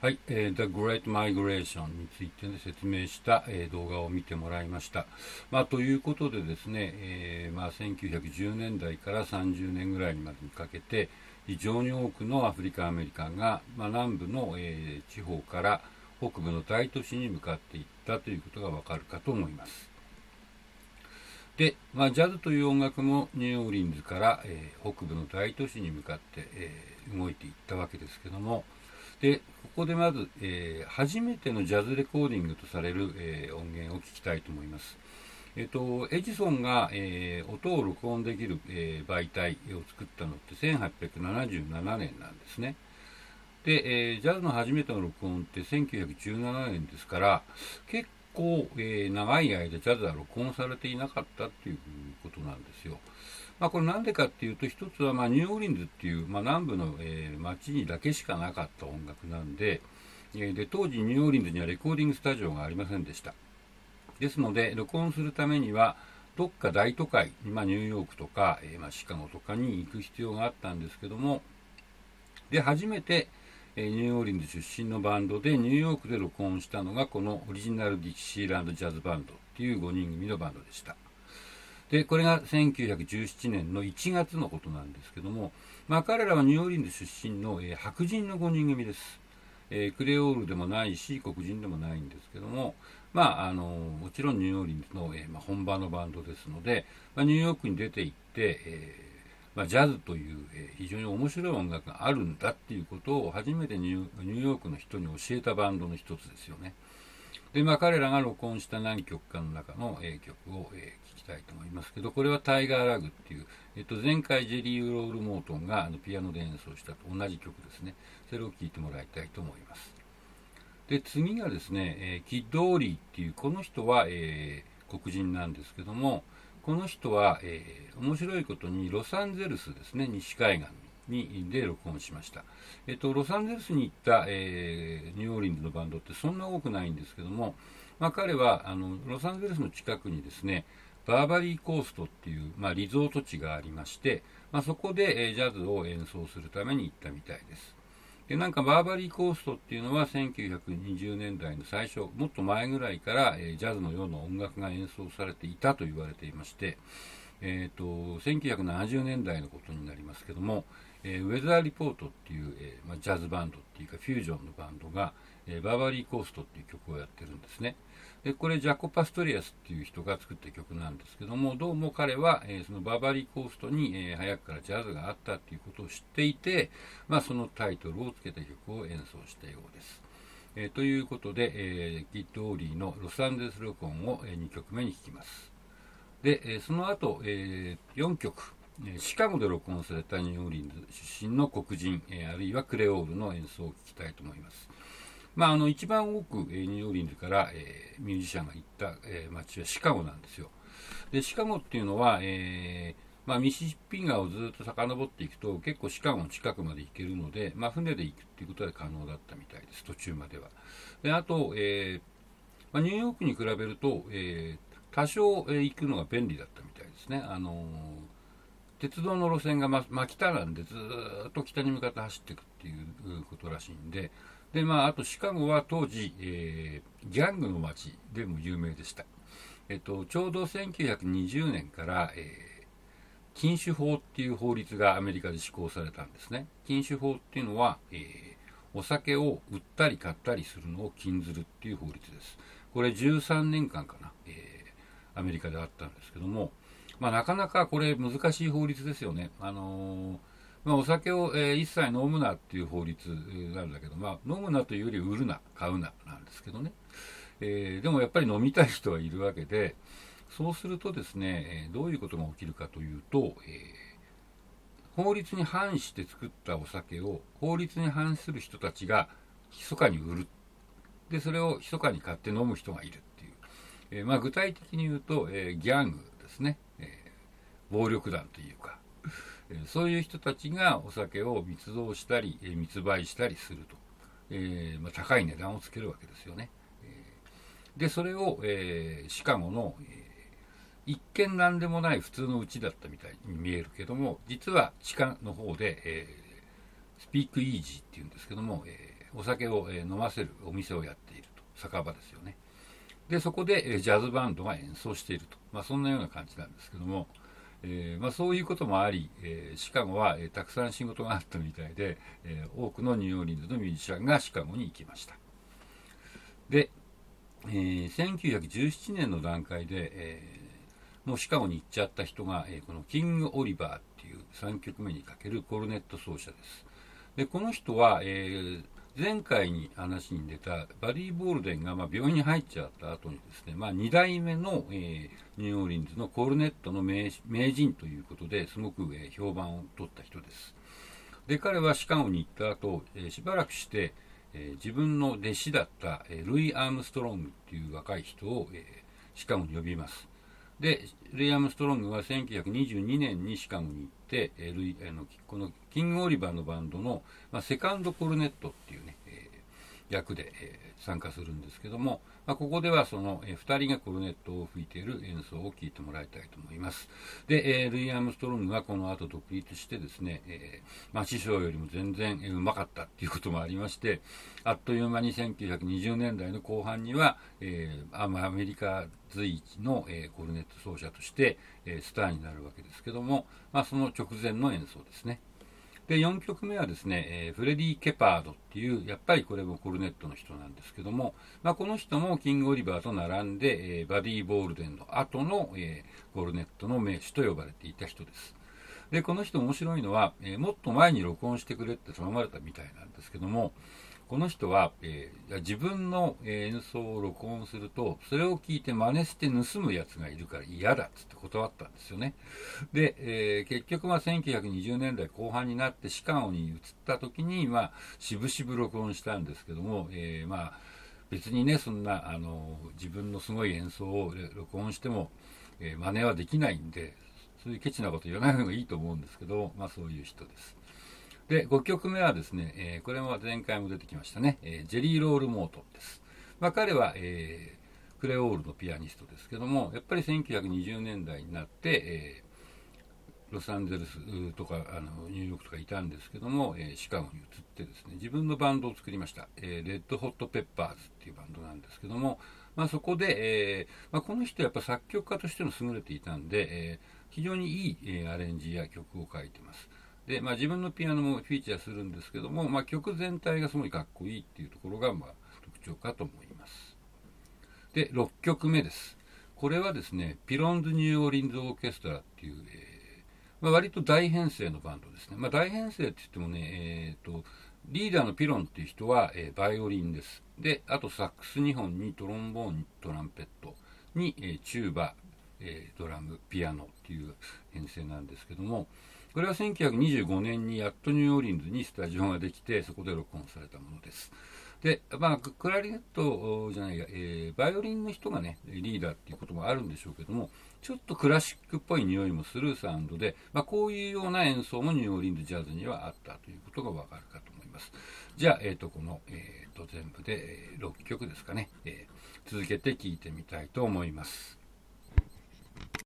はい、The Great Migration について、ね、説明した、動画を見てもらいました。ということでですね、1910年代から30年ぐらいまでにかけて非常に多くのアフリカアメリカンが、南部の、地方から北部の大都市に向かっていったということがわかるかと思います。で、ジャズという音楽もニューオーリンズから、北部の大都市に向かって、動いていったわけですけども、でここでまず、初めてのジャズレコーディングとされる、音源を聞きたいと思います。エジソンが、音を録音できる、媒体を作ったのって1877年なんですね。で、ジャズの初めての録音って1917年ですから結構長い間ジャズは録音されていなかったっていうことなんですよ。これなんでかっていうと、一つはニューオーリンズっていう、南部の、町にだけしかなかった音楽なんで、で当時ニューオーリンズにはレコーディングスタジオがありませんでした。ですので録音するためにはどっか大都会、ニューヨークとか、シカゴとかに行く必要があったんですけども、で初めてニューオーリンズ出身のバンドでニューヨークで録音したのがこのオリジナルディキシーランドジャズバンドっていう5人組のバンドでした。でこれが1917年の1月のことなんですけども、彼らはニューオーリンズ出身の、白人の5人組です。クレオールでもないし黒人でもないんですけども、もちろんニューオーリンズの、本場のバンドですので、ニューヨークに出て行って、ジャズという非常に面白い音楽があるんだっていうことを初めてニューヨークの人に教えたバンドの一つですよね。で、彼らが録音した何曲かの中の曲を聞きたいと思いますけど、これはタイガーラグっていう、前回ジェリー・ロール・モートンがピアノで演奏したと同じ曲ですね。それを聴いてもらいたいと思います。で次がですね、キッド・オーリーっていう、この人は黒人なんですけども、この人は、面白いことにロサンゼルスですね、西海岸にで録音しました。ロサンゼルスに行った、ニューオーリンズのバンドってそんな多くないんですけども、彼はロサンゼルスの近くにですねバーバリーコーストっていう、リゾート地がありまして、そこで、ジャズを演奏するために行ったみたいです。でバーバリーコーストっていうのは1920年代の最初、もっと前ぐらいから、ジャズのような音楽が演奏されていたと言われていまして、1970年代のことになりますけども、ウェザーリポートっていう、ジャズバンドっていうかフュージョンのバンドが、バーバリーコーストっていう曲をやってるんですね。でこれジャコ・パストリアスっていう人が作った曲なんですけども、どうも彼は、そのバーバリーコーストに、早くからジャズがあったっていうことを知っていて、そのタイトルをつけた曲を演奏したようです。ということで、キッド・オーリーのロサンゼルス録音を、2曲目に聴きます。で、その後、4曲、シカゴで録音されたニューオーリンズ出身の黒人、あるいはクレオールの演奏を聴きたいと思います。一番多く、ニューオーリンズから、ミュージシャンが行った、街はシカゴなんですよ。でシカゴっていうのは、ミシシッピ川をずっと遡っていくと結構シカゴの近くまで行けるので、船で行くっていうことは可能だったみたいです、途中までは。であと、ニューヨークに比べると、多少、行くのが便利だったみたいですね。鉄道の路線が、北なんでずっと北に向かって走っていくっていうことらしいんで、あとシカゴは当時、ギャングの街でも有名でした。ちょうど1920年から、禁酒法っていう法律がアメリカで施行されたんですね。禁酒法っていうのは、お酒を売ったり買ったりするのを禁ずるっていう法律です。これ13年間かな、アメリカであったんですけども、なかなかこれ難しい法律ですよね。お酒を、一切飲むなっていう法律なんだけど、飲むなというより売るな、買うななんですけどね。でもやっぱり飲みたい人はいるわけで、そうするとですね、どういうことが起きるかというと、法律に反して作ったお酒を法律に反する人たちが密かに売る。でそれを密かに買って飲む人がいるっていう、具体的に言うと、ギャングですね、暴力団というか、そういう人たちがお酒を密造したり密売したりすると、高い値段をつけるわけですよね。でそれを、シカゴの、一見何でもない普通の家だったみたいに見えるけども、実は地下の方で、スピークイージーっていうんですけども、お酒を飲ませるお店をやっていると、酒場ですよね。でそこでジャズバンドが演奏していると、そんなような感じなんですけども、そういうこともあり、シカゴはたくさん仕事があったみたいで、多くのニューオーリンズのミュージシャンがシカゴに行きました。で、1917年の段階で、もうシカゴに行っちゃった人が、このキング・オリバーっていう3曲目にかけるコルネット奏者です。でこの人は、前回に話に出たバリー・ボールデンが、病院に入っちゃった後にですね、2代目の、ニューオーリンズのコルネットの 名人ということですごく、評判を取った人です。で彼はシカゴに行った後、しばらくして、自分の弟子だった、ルイ・アームストロングっていう若い人を、シカゴに呼びます。でルイ・アームストロングは1922年にシカゴに行って、このキング・オリバーのバンドの、セカンドコルネットっていうね、役で、参加するんですけども、ここではその、2人がコルネットを吹いている演奏を聴いてもらいたいと思います。で、ルイ・アームストロングはこの後独立してですね、師匠よりも全然うまかったっていうこともありまして、あっという間に1920年代の後半には、アメリカ随一の、コルネット奏者として、スターになるわけですけども、その直前の演奏ですね。で4曲目はですね、フレディ・ケパードっていう、やっぱりこれもコルネットの人なんですけども、この人もキング・オリバーと並んで、バディ・ボールデンの後の、コルネットの名手と呼ばれていた人です。でこの人面白いのは、もっと前に録音してくれって頼まれたみたいなんですけども、この人は、自分の演奏を録音するとそれを聞いて真似して盗むやつがいるから嫌だっつって断ったんですよね。で、結局は1920年代後半になってシカゴに移った時に、しぶしぶ録音したんですけども、別にね、そんな自分のすごい演奏を録音しても、真似はできないんで、そういうケチなこと言わない方がいいと思うんですけど、そういう人です。で5曲目はですね、これも前回も出てきましたね、ジェリー・ロール・モートンです。彼は、クレオールのピアニストですけども、やっぱり1920年代になって、ロサンゼルスとかニューヨークとかいたんですけども、シカゴに移ってですね、自分のバンドを作りました、レッド・ホット・ペッパーズっていうバンドなんですけども、そこで、この人やっぱ作曲家としても優れていたんで、非常にいい、アレンジや曲を書いてます。で自分のピアノもフィーチャーするんですけども、曲全体がすごいかっこいいっていうところが、特徴かと思います。で6曲目です。これはですね、ピロンズ・ニューオーリンズ・オーケストラっていう、割と大編成のバンドですね。大編成って言ってもね、リーダーのピロンっていう人は、バイオリンです。であとサックス2本にトロンボーン、トランペットに、チューバ、ドラム、ピアノっていう編成なんですけども、これは1925年にやっとニューオーリンズにスタジオができて、そこで録音されたものです。で、クラリネットじゃないや、バイオリンの人がね、リーダーっていうこともあるんでしょうけども、ちょっとクラシックっぽい匂いもするサウンドで、こういうような演奏もニューオーリンズジャズにはあったということがわかるかと思います。じゃあ、この、全部で6曲ですかね、続けて聴いてみたいと思います。